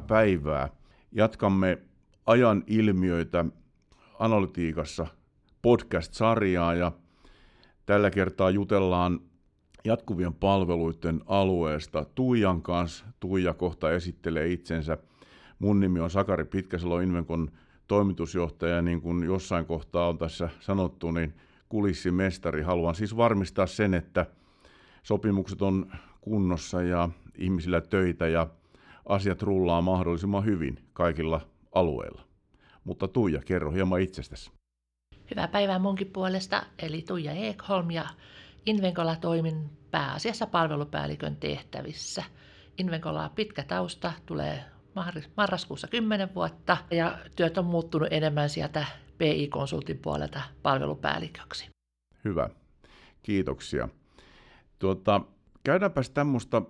päivää. Jatkamme Ajan ilmiöitä analytiikassa podcast-sarjaa ja tällä kertaa jutellaan jatkuvien palveluiden alueesta Tuijan kanssa. Tuija kohta esittelee itsensä. Mun nimi on Sakari Pitkäsalo, Invenkon toimitusjohtaja. Niin kuin jossain kohtaa on tässä sanottu, niin kulissimestari. Haluan siis varmistaa sen, että sopimukset on kunnossa ja ihmisillä töitä ja asiat rullaa mahdollisimman hyvin kaikilla alueilla. Mutta Tuija, kerro hieman itsestäsi. Hyvää päivää munkin puolesta, eli Tuija Ekholm ja Invenkolla toimin pääasiassa palvelupäällikön tehtävissä. Invenkolla on pitkä tausta, tulee marraskuussa 10 vuotta ja työt on muuttunut enemmän sieltä PI-konsultin puolelta palvelupäälliköksi. Hyvä, kiitoksia. Käydäänpäs tämmöistä,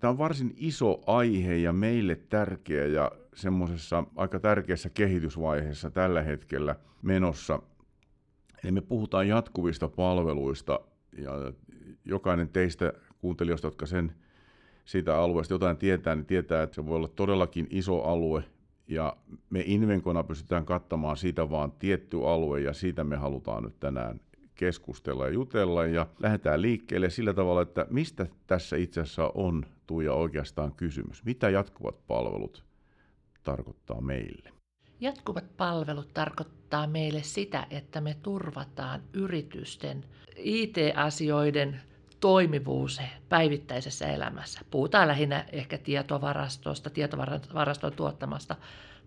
tämä on varsin iso aihe ja meille tärkeä ja semmoisessa aika tärkeässä kehitysvaiheessa tällä hetkellä menossa. Eli me puhutaan jatkuvista palveluista ja jokainen teistä kuuntelijoista, jotka siitä alueesta jotain tietää, niin tietää, että se voi olla todellakin iso alue ja me Invenkona pystytään kattamaan siitä vaan tietty alue ja siitä me halutaan nyt tänään keskustella ja jutella ja lähdetään liikkeelle sillä tavalla, että mistä tässä itse asiassa on, Tuija, oikeastaan kysymys? Mitä jatkuvat palvelut tarkoittaa meille? Jatkuvat palvelut tarkoittaa meille sitä, että me turvataan yritysten IT-asioiden toimivuus päivittäisessä elämässä. Puhutaan lähinnä ehkä tietovarastosta, tietovaraston tuottamasta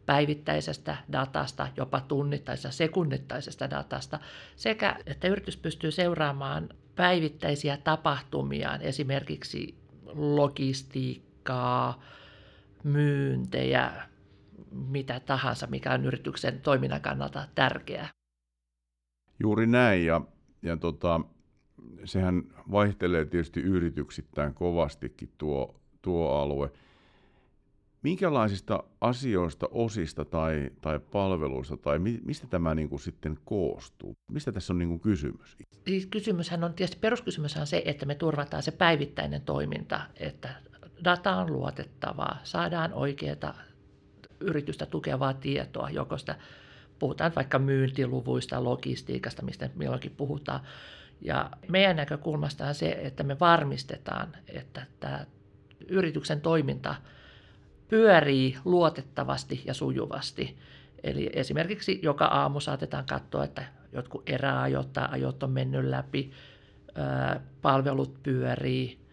päivittäisestä datasta, jopa tunnittaisesta, sekunnittaisesta datasta, sekä että yritys pystyy seuraamaan päivittäisiä tapahtumiaan, esimerkiksi logistiikkaa, myyntejä, mitä tahansa, mikä on yrityksen toiminnan kannalta tärkeää. Juuri näin, ja sehän vaihtelee tietysti yrityksittäin kovastikin tuo alue. Minkälaisista asioista, osista tai palveluista tai mistä tämä niin kuin sitten koostuu? Mistä tässä on niin kuin kysymys? Siis kysymyshän on tietysti peruskysymyshän on se, että me turvataan se päivittäinen toiminta, että data on luotettavaa, saadaan oikeaa yritystä tukevaa tietoa, joko sitä puhutaan vaikka myyntiluvuista, logistiikasta, mistä milloinkin puhutaan. Ja meidän näkökulmasta on se, että me varmistetaan, että tämä yrityksen toiminta pyörii luotettavasti ja sujuvasti. Eli esimerkiksi joka aamu saatetaan katsoa, että jotkut eräajot tai ajot on mennyt läpi, palvelut pyörii,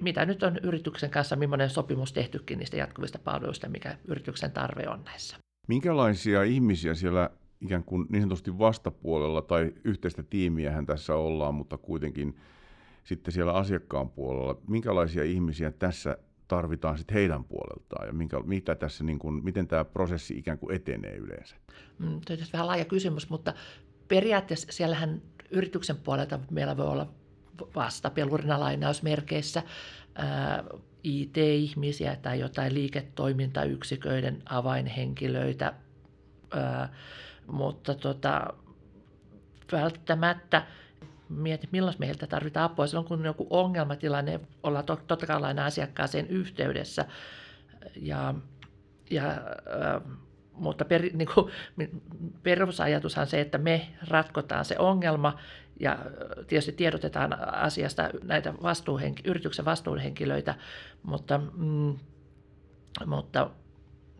mitä nyt on yrityksen kanssa, millainen sopimus tehtykin niistä jatkuvista palveluista, mikä yrityksen tarve on näissä. Minkälaisia ihmisiä siellä ikään kuin niin sanotusti vastapuolella tai yhteistä tiimiähän tässä ollaan, mutta kuitenkin sitten siellä asiakkaan puolella, minkälaisia ihmisiä tässä tarvitaan sitten heidän puoleltaan ja miten tämä prosessi ikään kuin etenee yleensä? Tuo on vähän laaja kysymys, mutta periaatteessa siellähän yrityksen puolelta meillä voi olla vastapelurina lainausmerkeissä IT-ihmisiä tai jotain liiketoimintayksiköiden avainhenkilöitä, mutta välttämättä mietin, milloin meiltä tarvitaan apua. Silloin kun on joku ongelmatilanne, ollaan totta kai aina asiakkaaseen yhteydessä. Mutta perusajatushan on se, että me ratkotaan se ongelma ja tietysti tiedotetaan asiasta näitä yrityksen vastuuhenkilöitä, mutta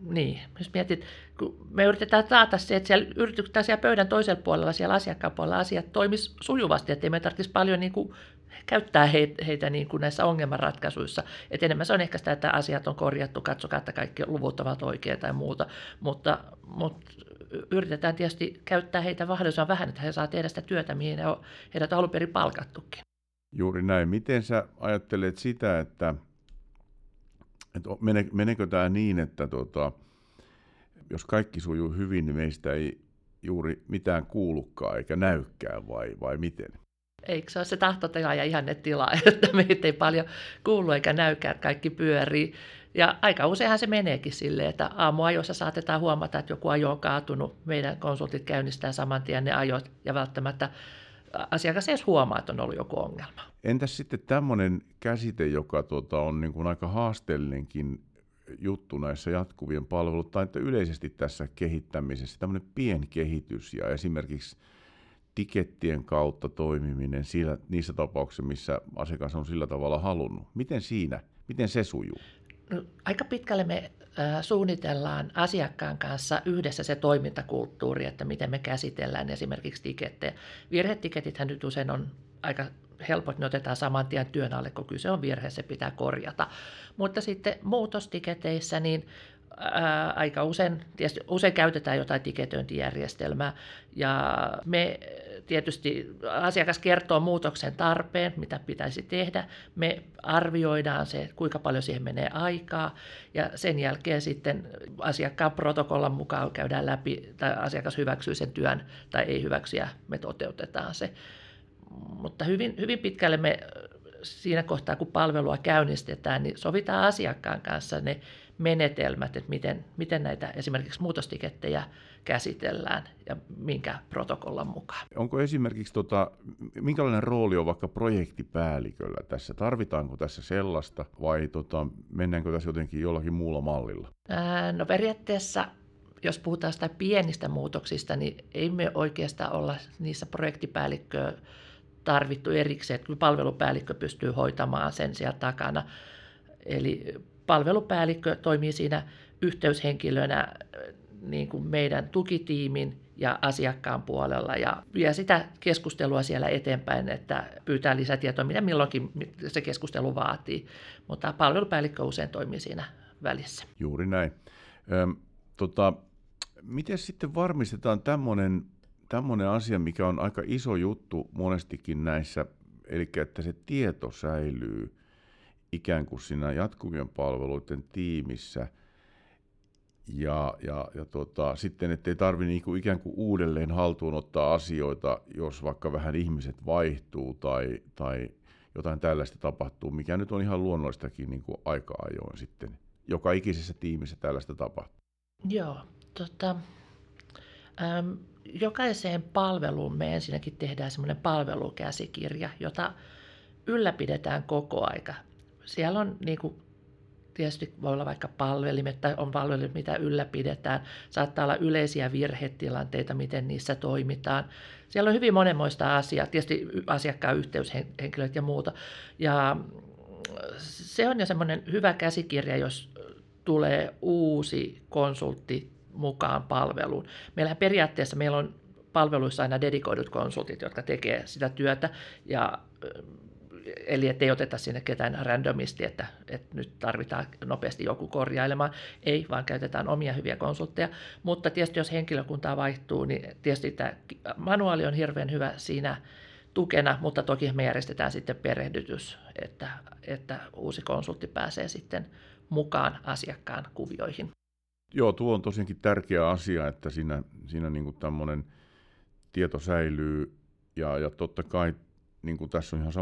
niin, jos mietit, kun me yritetään taata se, että siellä yritetään siellä pöydän toisella puolella, siellä asiakkaan puolella asiat toimisi sujuvasti, ettei me tarvitsisi paljon niin kuin käyttää heitä niin kuin näissä ongelmanratkaisuissa. Et enemmän se on ehkä sitä, että asiat on korjattu, katsokaa, että kaikki luvut ovat oikein tai muuta, mutta yritetään tietysti käyttää heitä mahdollisimman vähän, että he saa tehdä sitä työtä, mihin heidät on alun perin palkattukin. Juuri näin. Miten sä ajattelet sitä, että menekö tämä niin, että jos kaikki sujuu hyvin, niin meistä ei juuri mitään kuulukaan eikä näykään vai miten? Eikö se ole se tahtotila ja ihannetila, että meitä ei paljon kuulu eikä näykään, että kaikki pyörii. Ja aika useinhan se meneekin silleen, että aamuajoissa saatetaan huomata, että joku ajo on kaatunut. Meidän konsultit käynnistää saman tien ne ajot ja välttämättä asiakas ei edes huomaa, että on ollut joku ongelma. Entäs sitten tämmöinen käsite, joka on niin kuin aika haasteellinenkin juttu näissä jatkuvien palvelut, tai että yleisesti tässä kehittämisessä tämmöinen pienkehitys ja esimerkiksi tikettien kautta toimiminen niissä tapauksissa, missä asiakas on sillä tavalla halunnut. Miten se sujuu? No, aika pitkälle me suunnitellaan asiakkaan kanssa yhdessä se toimintakulttuuri, että miten me käsitellään esimerkiksi tikettejä. Virhetiketithän nyt usein on aika helpot, ne otetaan saman tien työn alle, kun kyse on virhe, se pitää korjata. Mutta sitten muutostiketeissä, niin aika usein, tietysti usein käytetään jotain tiketöintijärjestelmää, ja me tietysti asiakas kertoo muutoksen tarpeen, mitä pitäisi tehdä, me arvioidaan se, kuinka paljon siihen menee aikaa, ja sen jälkeen sitten asiakkaan protokollan mukaan käydään läpi, tai asiakas hyväksyy sen työn tai ei hyväksy, ja me toteutetaan se. Mutta hyvin, hyvin pitkälle me siinä kohtaa, kun palvelua käynnistetään, niin sovitaan asiakkaan kanssa ne menetelmät, että miten näitä esimerkiksi muutostikettejä käsitellään ja minkä protokollan mukaan. Onko esimerkiksi, minkälainen rooli on vaikka projektipäälliköllä tässä? Tarvitaanko tässä sellaista vai mennäänkö tässä jotenkin jollakin muulla mallilla? No periaatteessa, jos puhutaan sitä pienistä muutoksista, niin ei me oikeastaan olla niissä projektipäällikköä tarvittu erikseen, että kyllä palvelupäällikkö pystyy hoitamaan sen siellä takana. Eli palvelupäällikkö toimii siinä yhteyshenkilönä niin kuin meidän tukitiimin ja asiakkaan puolella ja vie sitä keskustelua siellä eteenpäin, että pyytää lisätietoa, mitä milloinkin se keskustelu vaatii, mutta palvelupäällikkö usein toimii siinä välissä. Juuri näin. Miten sitten varmistetaan tämmöinen asia, mikä on aika iso juttu monestikin näissä, eli että se tieto säilyy ikään kuin siinä jatkuvien palveluiden tiimissä ja sitten, ettei tarvitse niinku ikään kuin uudelleen haltuun ottaa asioita, jos vaikka vähän ihmiset vaihtuu tai jotain tällaista tapahtuu, mikä nyt on ihan luonnollistakin niinku aika ajoin sitten. Joka ikisessä tiimissä tällaista tapahtuu. Joo, jokaiseen palveluun me ensinnäkin tehdään semmoinen palvelukäsikirja, jota ylläpidetään koko aika. Siellä on niin kuin, tietysti voi olla vaikka palvelimet tai on palvelimet, mitä ylläpidetään. Saattaa olla yleisiä virhetilanteita, miten niissä toimitaan. Siellä on hyvin monenmoista asiaa, tietysti asiakkaan yhteyshenkilöt ja muuta. Ja se on jo semmoinen hyvä käsikirja, jos tulee uusi konsultti mukaan palveluun. Meillähän periaatteessa meillä on palveluissa aina dedikoidut konsultit, jotka tekee sitä työtä, eli ettei oteta sinne ketään randomisti, että nyt tarvitaan nopeasti joku korjailemaan. Ei, vaan käytetään omia hyviä konsultteja. Mutta tietysti jos henkilökuntaa vaihtuu, niin tietysti tämä manuaali on hirveän hyvä siinä tukena, mutta toki me järjestetään sitten perehdytys, että uusi konsultti pääsee sitten mukaan asiakkaan kuvioihin. Joo, tuo on tosiaankin tärkeä asia, että siinä niin kuin tämmöinen tieto säilyy ja totta kai niin kuin tässä on ihan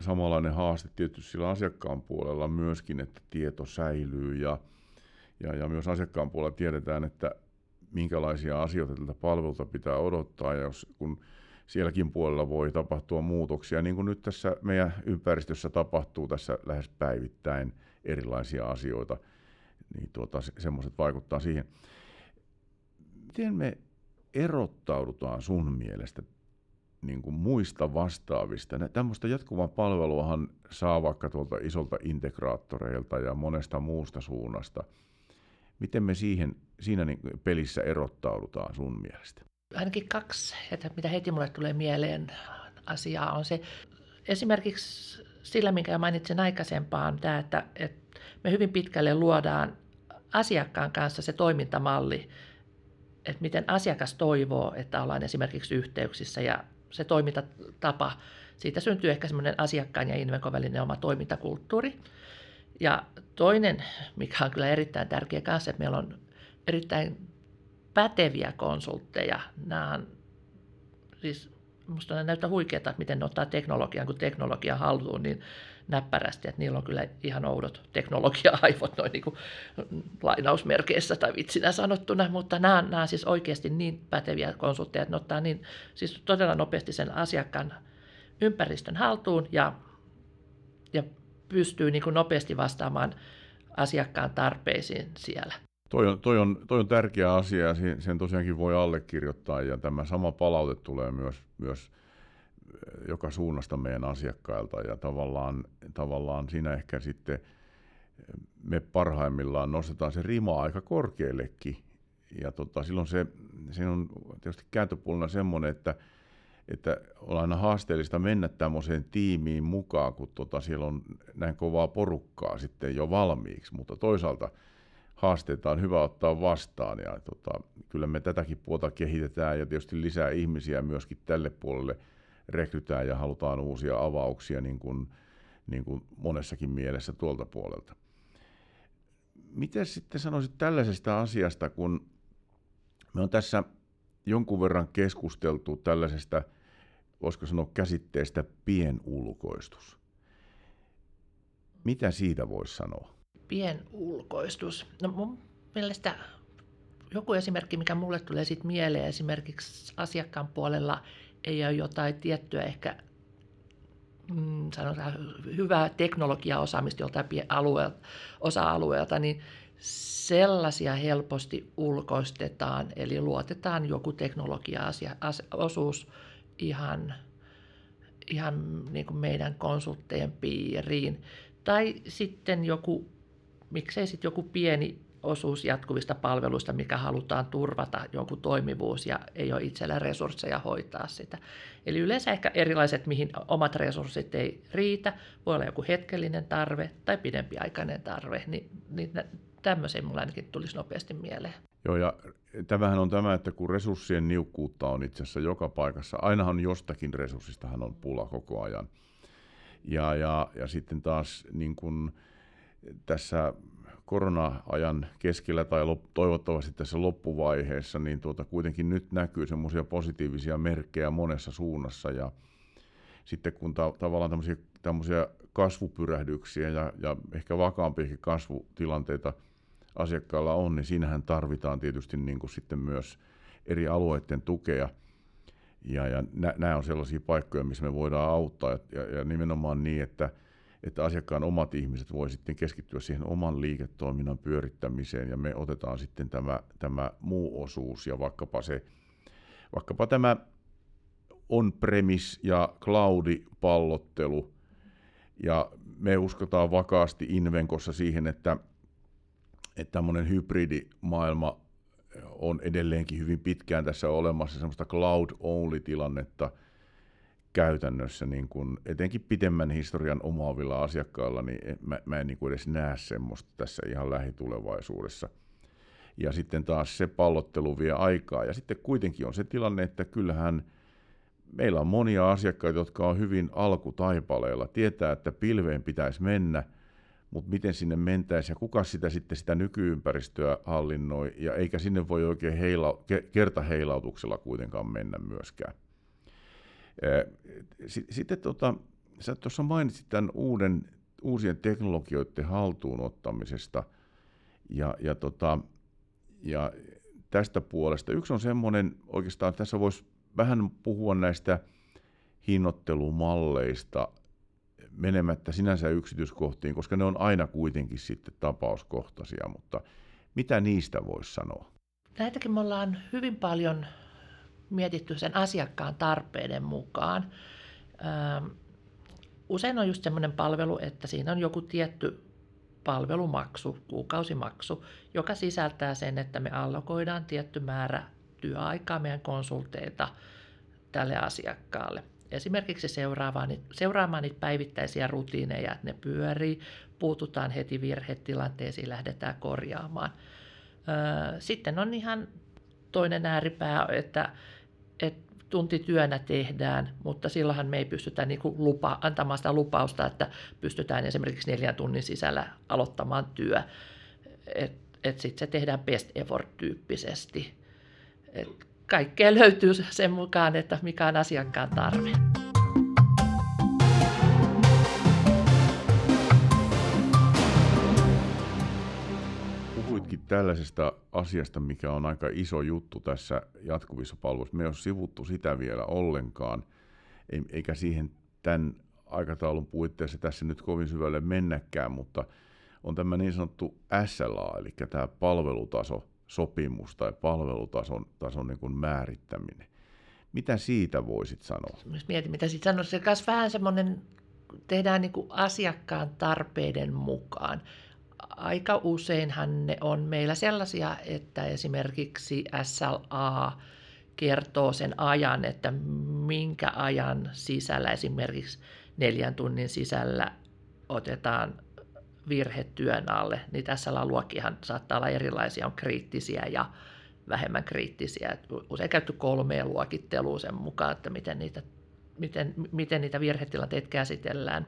samanlainen haaste tietysti sillä asiakkaan puolella myöskin, että tieto säilyy ja myös asiakkaan puolella tiedetään, että minkälaisia asioita tältä palvelulta pitää odottaa ja kun sielläkin puolella voi tapahtua muutoksia, niin kuin nyt tässä meidän ympäristössä tapahtuu tässä lähes päivittäin erilaisia asioita, niin semmoiset vaikuttaa siihen. Miten me erottaudutaan sun mielestä niin kuin muista vastaavista? Tämmöistä jatkuvaa palveluahan saa vaikka tuolta isolta integraattoreilta ja monesta muusta suunnasta. Miten me siinä niin kuin pelissä erottaudutaan sun mielestä? Ainakin kaksi, että mitä heti mulle tulee mieleen asiaa on se, esimerkiksi sillä, minkä mainitsin aikaisempaan, tämä, että me hyvin pitkälle luodaan asiakkaan kanssa se toimintamalli, että miten asiakas toivoo, että ollaan esimerkiksi yhteyksissä ja se toimintatapa, siitä syntyy ehkä semmoinen asiakkaan ja Invekon välinen oma toimintakulttuuri. Ja toinen, mikä on kyllä erittäin tärkeä kanssa, että meillä on erittäin päteviä konsultteja. Nämä on, siis minusta ne näyttää huikeata, että miten ne ottaa teknologian, kun teknologia haltuun niin näppärästi, että niillä on kyllä ihan oudot teknologia-aivot noin niin kuin lainausmerkeissä tai vitsinä sanottuna, mutta nämä on siis oikeasti niin päteviä konsultteja, että ne ottaa niin, siis todella nopeasti sen asiakkaan ympäristön haltuun ja pystyy niin kuin nopeasti vastaamaan asiakkaan tarpeisiin siellä. Toi on tärkeä asia ja sen tosiaankin voi allekirjoittaa, ja tämä sama palaute tulee myös joka suunnasta meidän asiakkailta, ja tavallaan siinä ehkä sitten me parhaimmillaan nostetaan se rima aika korkeallekin, ja silloin se on tietysti kääntöpuolena semmoinen, että on aina haasteellista mennä tämmöiseen tiimiin mukaan, kun siellä on näin kovaa porukkaa sitten jo valmiiksi, mutta toisaalta haasteita on hyvä ottaa vastaan, ja kyllä me tätäkin puolta kehitetään ja tietysti lisää ihmisiä myöskin tälle puolelle rekrytään ja halutaan uusia avauksia niin kuin monessakin mielessä tuolta puolelta. Miten sitten sanoisit tällaisesta asiasta, kun me on tässä jonkun verran keskusteltu tällaisesta, voisiko sanoa käsitteestä pienulkoistus. Mitä siitä voisi sanoa? Pienulkoistus. No mun mielestä joku esimerkki, mikä mulle tulee sitten mieleen, esimerkiksi asiakkaan puolella ei ole jotain tiettyä ehkä sanotaan hyvää teknologiaosaamista joltain osa-alueelta, niin sellaisia helposti ulkoistetaan, eli luotetaan joku teknologia-osuus ihan niin kuin meidän konsulttien piiriin. Tai sitten joku, miksei sitten joku pieni osuus jatkuvista palveluista, mikä halutaan turvata, joku toimivuus, ja ei ole itsellä resursseja hoitaa sitä. Eli yleensä ehkä erilaiset, mihin omat resurssit ei riitä, voi olla joku hetkellinen tarve tai pidempiaikainen tarve, niin tämmöisiä mulla ainakin tulisi nopeasti mieleen. Joo, ja tämähän on tämä, että kun resurssien niukkuutta on itse asiassa joka paikassa, ainahan jostakin resurssistahan on pula koko ajan. Ja sitten taas niin kun tässä korona-ajan keskellä tai toivottavasti tässä loppuvaiheessa, niin kuitenkin nyt näkyy semmoisia positiivisia merkkejä monessa suunnassa. Ja sitten kun tavallaan tämmöisiä kasvupyrähdyksiä ja ehkä vakaampiakin kasvutilanteita asiakkailla on, niin siinähän tarvitaan tietysti niin kuin sitten myös eri alueiden tukea. Ja nämä on sellaisia paikkoja, missä me voidaan auttaa, ja nimenomaan niin, että asiakkaan omat ihmiset voi sitten keskittyä siihen oman liiketoiminnan pyörittämiseen, ja me otetaan sitten tämä muu osuus, ja vaikkapa tämä on-premise ja cloud-pallottelu, ja me uskotaan vakaasti Invenkossa siihen, että tämmöinen hybridimaailma on edelleenkin hyvin pitkään tässä olemassa semmoista cloud-only-tilannetta käytännössä, niin kun etenkin pidemmän historian omaavilla asiakkailla, niin mä en niin kuin edes näe semmoista tässä ihan lähitulevaisuudessa. Ja sitten taas se pallottelu vie aikaa. Ja sitten kuitenkin on se tilanne, että kyllähän meillä on monia asiakkaita, jotka on hyvin alkutaipaleilla, tietää, että pilveen pitäisi mennä, mutta miten sinne mentäisiin ja kuka sitä nykyympäristöä hallinnoi, ja eikä sinne voi oikein kertaheilautuksella kuitenkaan mennä myöskään. Sitten sä tuossa mainitsit tämän uusien teknologioiden haltuunottamisesta ja tästä puolesta. Yksi on semmoinen, oikeastaan tässä voisi vähän puhua näistä hinnoittelumalleista menemättä sinänsä yksityiskohtiin, koska ne on aina kuitenkin sitten tapauskohtaisia, mutta mitä niistä voisi sanoa? Näitäkin me ollaan hyvin paljon mietitty sen asiakkaan tarpeiden mukaan. Usein on just semmoinen palvelu, että siinä on joku tietty palvelumaksu, kuukausimaksu, joka sisältää sen, että me allokoidaan tietty määrä työaikaa meidän konsulteita tälle asiakkaalle. Esimerkiksi seuraamaan niitä päivittäisiä rutiineja, että ne pyörii, puututaan heti virhetilanteisiin, lähdetään korjaamaan. Sitten on ihan toinen ääripää, että tuntityönä tehdään, mutta silloinhan me ei pystytä niin kuin antamaan sitä lupausta, että pystytään esimerkiksi 4 tunnin sisällä aloittamaan työ. Sitten se tehdään best effort-tyyppisesti. Kaikkea löytyy sen mukaan, että mikä on asiakkaan tarve. Puhuitkin tällaisesta asiasta, mikä on aika iso juttu tässä jatkuvissa palveluissa. Me ei ole sivuttu sitä vielä ollenkaan, eikä siihen tämän aikataulun puitteissa tässä nyt kovin syvälle mennäkään, mutta on tämä niin sanottu SLA, eli tämä palvelutasosopimus tai palvelutason niin kuin määrittäminen. Mitä siitä voisit sanoa? Mietin, mitä siitä sanoisi. Se on myös vähän semmoinen, tehdään niin kuin asiakkaan tarpeiden mukaan. Aika useinhan ne on meillä sellaisia, että esimerkiksi SLA kertoo sen ajan, että minkä ajan sisällä, esimerkiksi 4 tunnin sisällä otetaan virhe työn alle. Niin tässä luokkihan saattaa olla erilaisia, on kriittisiä ja vähemmän kriittisiä. Usein käytetty 3 luokittelua sen mukaan, että miten niitä virhetilanteita käsitellään.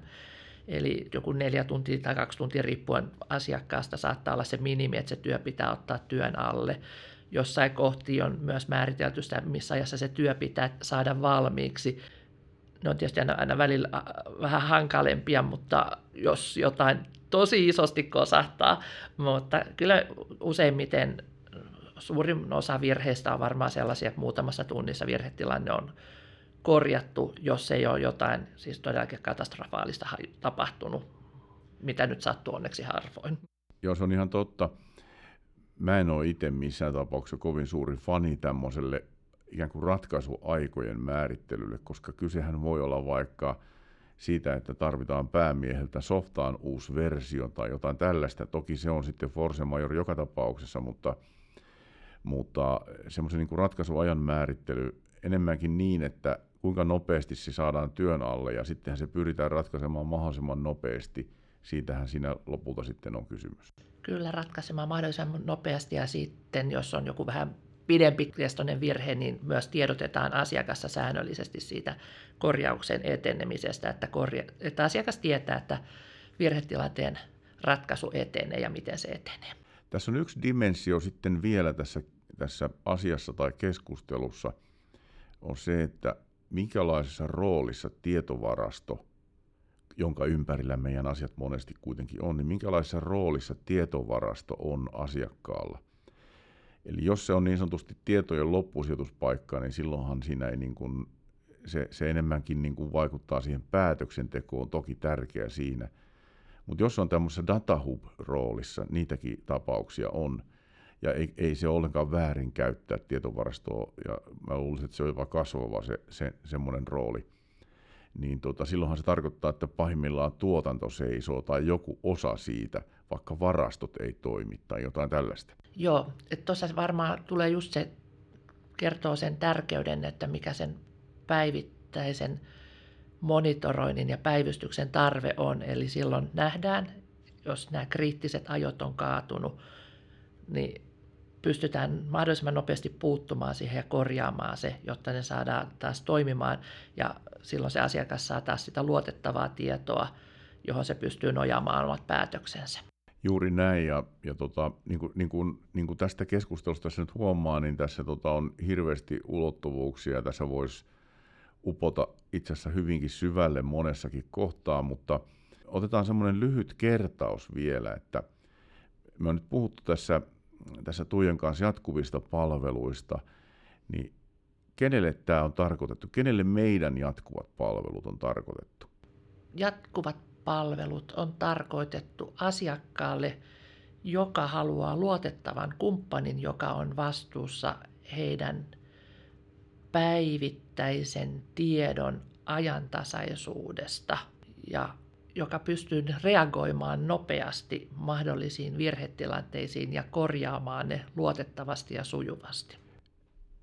Eli joku 4 tuntia tai 2 tuntia riippuen asiakkaasta saattaa olla se minimi, että se työ pitää ottaa työn alle. Jossain kohtia on myös määritelty sitä, missä ajassa se työ pitää saada valmiiksi. Ne on tietysti aina välillä vähän hankalempia, mutta jos jotain tosi isosti kosahtaa. Mutta kyllä useimmiten suurin osa virheistä on varmaan sellaisia, että muutamassa tunnissa virhetilanne on korjattu, jos ei ole jotain siis todellakin katastrofaalista tapahtunut, mitä nyt sattuu onneksi harvoin. Joo, se on ihan totta. Mä en ole itse missään tapauksessa kovin suuri fani tämmöiselle ikään kuin ratkaisuaikojen määrittelylle, koska kysehän voi olla vaikka siitä, että tarvitaan päämieheltä softaan uusi versio tai jotain tällaista. Toki se on sitten force majeure joka tapauksessa, mutta semmoisen niin kuin ratkaisuajan määrittely enemmänkin niin, että kuinka nopeasti se saadaan työn alle ja sittenhän se pyritään ratkaisemaan mahdollisimman nopeasti. Siitähän siinä lopulta sitten on kysymys. Kyllä, ratkaisemaan mahdollisimman nopeasti ja sitten, jos on joku vähän pidempikestoinen virhe, niin myös tiedotetaan asiakasta säännöllisesti siitä korjauksen etenemisestä, että asiakas tietää, että virhetilanteen ratkaisu etenee ja miten se etenee. Tässä on yksi dimensio sitten vielä tässä asiassa tai keskustelussa, on se, että minkälaisessa roolissa tietovarasto, jonka ympärillä meidän asiat monesti kuitenkin on, niin minkälaisessa roolissa tietovarasto on asiakkaalla. Eli jos se on niin sanotusti tietojen loppusijoituspaikka, niin silloinhan siinä ei niin kuin, se enemmänkin niin kuin vaikuttaa siihen päätöksentekoon, on toki tärkeä siinä. Mutta jos on tämmöisessä datahub-roolissa, niitäkin tapauksia on, ja ei se ollenkaan väärin käyttää tietovarastoa, ja mä luulisin, että se on jopa kasvava se semmoinen rooli. Niin silloinhan se tarkoittaa, että pahimmillaan tuotanto seisoo tai joku osa siitä, vaikka varastot ei toimi tai jotain tällaista. Joo, että tuossa varmaan tulee just se, kertoo sen tärkeyden, että mikä sen päivittäisen monitoroinnin ja päivystyksen tarve on. Eli silloin nähdään, jos nämä kriittiset ajot on kaatunut, niin pystytään mahdollisimman nopeasti puuttumaan siihen ja korjaamaan se, jotta ne saadaan taas toimimaan. Ja silloin se asiakas saa taas sitä luotettavaa tietoa, johon se pystyy nojaamaan omat päätöksensä. Juuri näin. Niin kuin tästä keskustelusta tässä nyt huomaa, niin tässä on hirveästi ulottuvuuksia. Tässä voisi upota itse asiassa hyvinkin syvälle monessakin kohtaa, mutta otetaan semmoinen lyhyt kertaus vielä, että me on nyt puhuttu tässä Tuijan kanssa jatkuvista palveluista, niin kenelle tämä on tarkoitettu? Kenelle meidän jatkuvat palvelut on tarkoitettu? Jatkuvat palvelut on tarkoitettu asiakkaalle, joka haluaa luotettavan kumppanin, joka on vastuussa heidän päivittäisen tiedon ajantasaisuudesta ja joka pystyy reagoimaan nopeasti mahdollisiin virhetilanteisiin ja korjaamaan ne luotettavasti ja sujuvasti.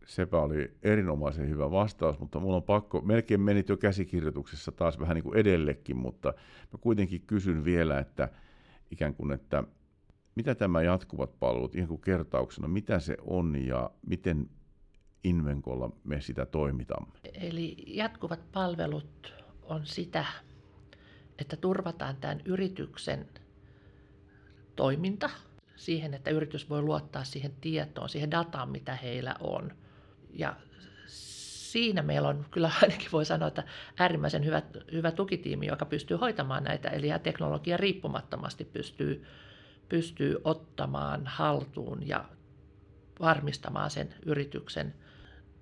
Sepä oli erinomaisen hyvä vastaus, mutta minulla on pakko, melkein menit jo käsikirjoituksessa taas vähän niin kuin edellekin, mutta mä kuitenkin kysyn vielä, että ikään kuin, että mitä tämä jatkuvat palvelut, ihan kuin kertauksena, mitä se on ja miten Invencolla me sitä toimitamme? Eli jatkuvat palvelut on sitä, että turvataan tämän yrityksen toiminta siihen, että yritys voi luottaa siihen tietoon, siihen dataan, mitä heillä on. Ja siinä meillä on kyllä ainakin voi sanoa, että äärimmäisen hyvä tukitiimi, joka pystyy hoitamaan näitä, eli teknologia riippumattomasti pystyy ottamaan haltuun ja varmistamaan sen yrityksen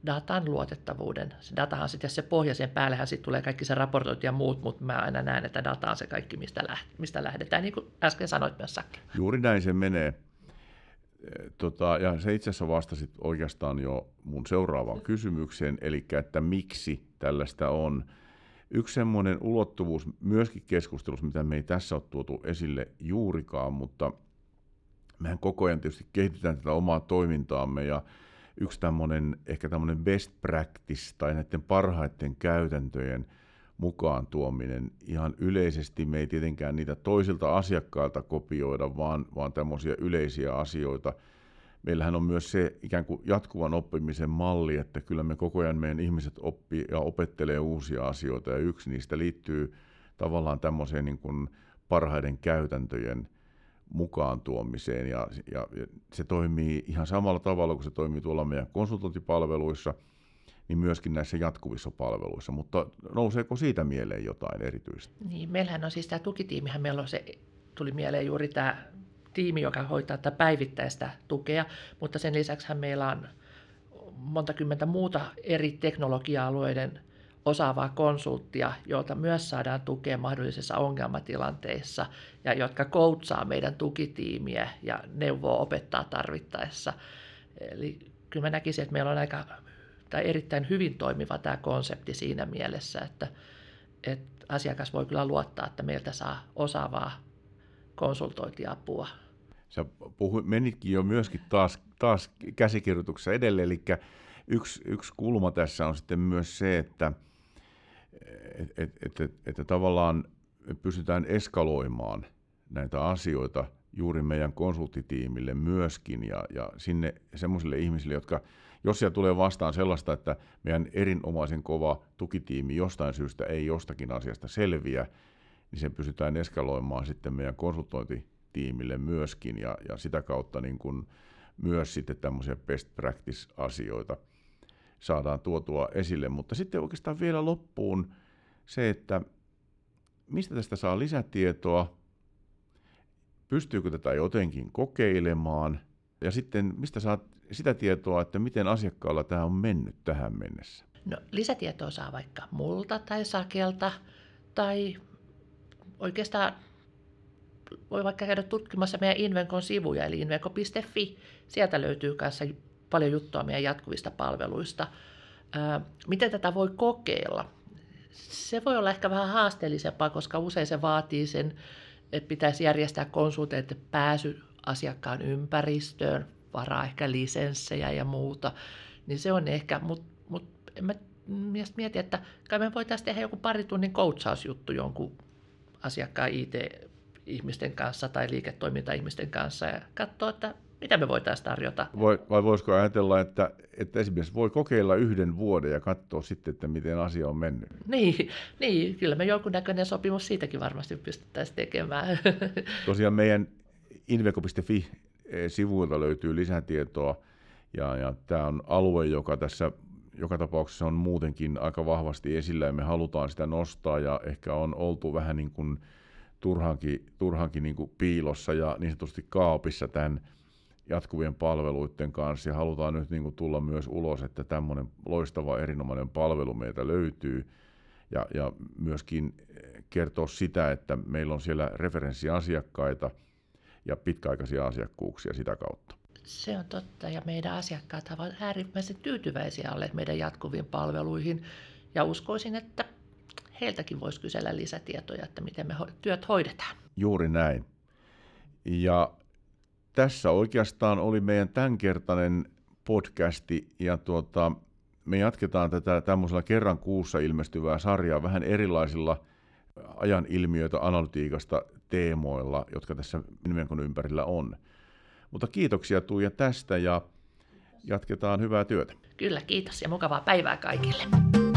datan luotettavuuden. Se datahan sitten ja se pohja, sen päällähän sitten tulee kaikki se raportointi ja muut, mutta mä aina näen, että data on se kaikki, mistä lähdetään, niin kuin äsken sanoit myös Sakki. Juuri näin se menee. Ja se itse asiassa vastasit oikeastaan jo mun seuraavaan kysymykseen, eli että miksi tällaista on. Yksi semmoinen ulottuvuus myöskin keskustelussa, mitä me ei tässä ole tuotu esille juurikaan, mutta mehän koko ajan tietysti kehitetään tätä omaa toimintaamme ja yksi tämmöinen, ehkä tämmöinen best practice tai näiden parhaiden käytäntöjen mukaan tuominen ihan yleisesti, me ei tietenkään niitä toisilta asiakkailta kopioida, vaan tämmöisiä yleisiä asioita. Meillähän on myös se ikään kuin jatkuvan oppimisen malli, että kyllä me koko ajan meidän ihmiset oppii ja opettelee uusia asioita ja yksi niistä liittyy tavallaan tämmöiseen niin kuin parhaiden käytäntöjen mukaan tuomiseen ja se toimii ihan samalla tavalla kuin se toimii tuolla meidän konsultointipalveluissa, niin myöskin näissä jatkuvissa palveluissa, mutta nouseeko siitä mieleen jotain erityistä? Niin, meillähän on siis tämä tukitiimihän, meillä on se, tuli mieleen juuri tämä tiimi, joka hoitaa tätä päivittäistä tukea, mutta sen lisäksi meillä on montakymmentä muuta eri teknologia-alueiden osaavaa konsulttia, joilta myös saadaan tukea mahdollisissa ongelmatilanteissa ja jotka koutsaa meidän tukitiimiä ja neuvoo opettaa tarvittaessa. Eli kyllä mä näkisin, että meillä on erittäin hyvin toimiva tämä konsepti siinä mielessä, että asiakas voi kyllä luottaa, että meiltä saa osaavaa konsultointiapua. Sä menitkin jo myöskin taas käsikirjoituksessa edelleen, eli yksi kulma tässä on sitten myös se, että tavallaan pystytään eskaloimaan näitä asioita juuri meidän konsulttitiimille myöskin ja sinne semmoisille ihmisille, jotka, jos siellä tulee vastaan sellaista, että meidän erinomaisen kova tukitiimi jostain syystä ei jostakin asiasta selviä, niin sen pystytään eskaloimaan sitten meidän konsultointitiimille myöskin ja sitä kautta niin kuin myös sitten tämmöisiä best practice-asioita saadaan tuotua esille. Mutta sitten oikeastaan vielä loppuun se, että mistä tästä saa lisätietoa, pystyykö tätä jotenkin kokeilemaan ja sitten mistä saa sitä tietoa, että miten asiakkaalla tämä on mennyt tähän mennessä. No, lisätietoa saa vaikka multa tai Sakelta tai oikeastaan voi vaikka käydä tutkimassa meidän Invenkon sivuja, eli invenko.fi. Sieltä löytyy kanssa paljon juttua meidän jatkuvista palveluista. Miten tätä voi kokeilla? Se voi olla ehkä vähän haasteellisempaa, koska usein se vaatii sen, että pitäisi järjestää konsulteille pääsy asiakkaan ympäristöön, varaa ehkä lisenssejä ja muuta. Niin se on ehkä, mutta mietin, että kai me voitaisiin tehdä joku pari tunnin coachausjuttu jonkun asiakkaan IT-ihmisten kanssa tai liiketoiminta-ihmisten kanssa ja katsoa, että mitä me voitaisiin tarjota. Vai voisiko ajatella, että esimerkiksi voi kokeilla 1 vuoden ja katsoa sitten, että miten asia on mennyt? Niin kyllä me jonkunnäköinen sopimus siitäkin varmasti pystyttäisiin tekemään. Tosiaan meidän inveco.fi-sivuilta löytyy lisätietoa ja tämä on alue, joka tässä joka tapauksessa on muutenkin aika vahvasti esillä ja me halutaan sitä nostaa ja ehkä on oltu vähän niin kuin turhankin niin kuin piilossa ja niin sanotusti kaapissa tämän jatkuvien palveluiden kanssa ja halutaan nyt niin kuin tulla myös ulos, että tämmöinen loistava erinomainen palvelu meiltä löytyy ja myöskin kertoa sitä, että meillä on siellä referenssiasiakkaita ja pitkäaikaisia asiakkuuksia sitä kautta. Se on totta ja meidän asiakkaat ovat äärimmäisen tyytyväisiä olleet meidän jatkuviin palveluihin ja uskoisin, että heiltäkin voisi kysellä lisätietoja, että miten me työt hoidetaan. Juuri näin. Ja tässä oikeastaan oli meidän tämänkertainen podcasti ja me jatketaan tätä tämmöisellä kerran kuussa ilmestyvää sarjaa vähän erilaisilla ajan ilmiöitä analytiikasta teemoilla, jotka tässä Invenkon ympärillä on. Mutta kiitoksia Tuija tästä ja jatketaan hyvää työtä. Kyllä, kiitos ja mukavaa päivää kaikille.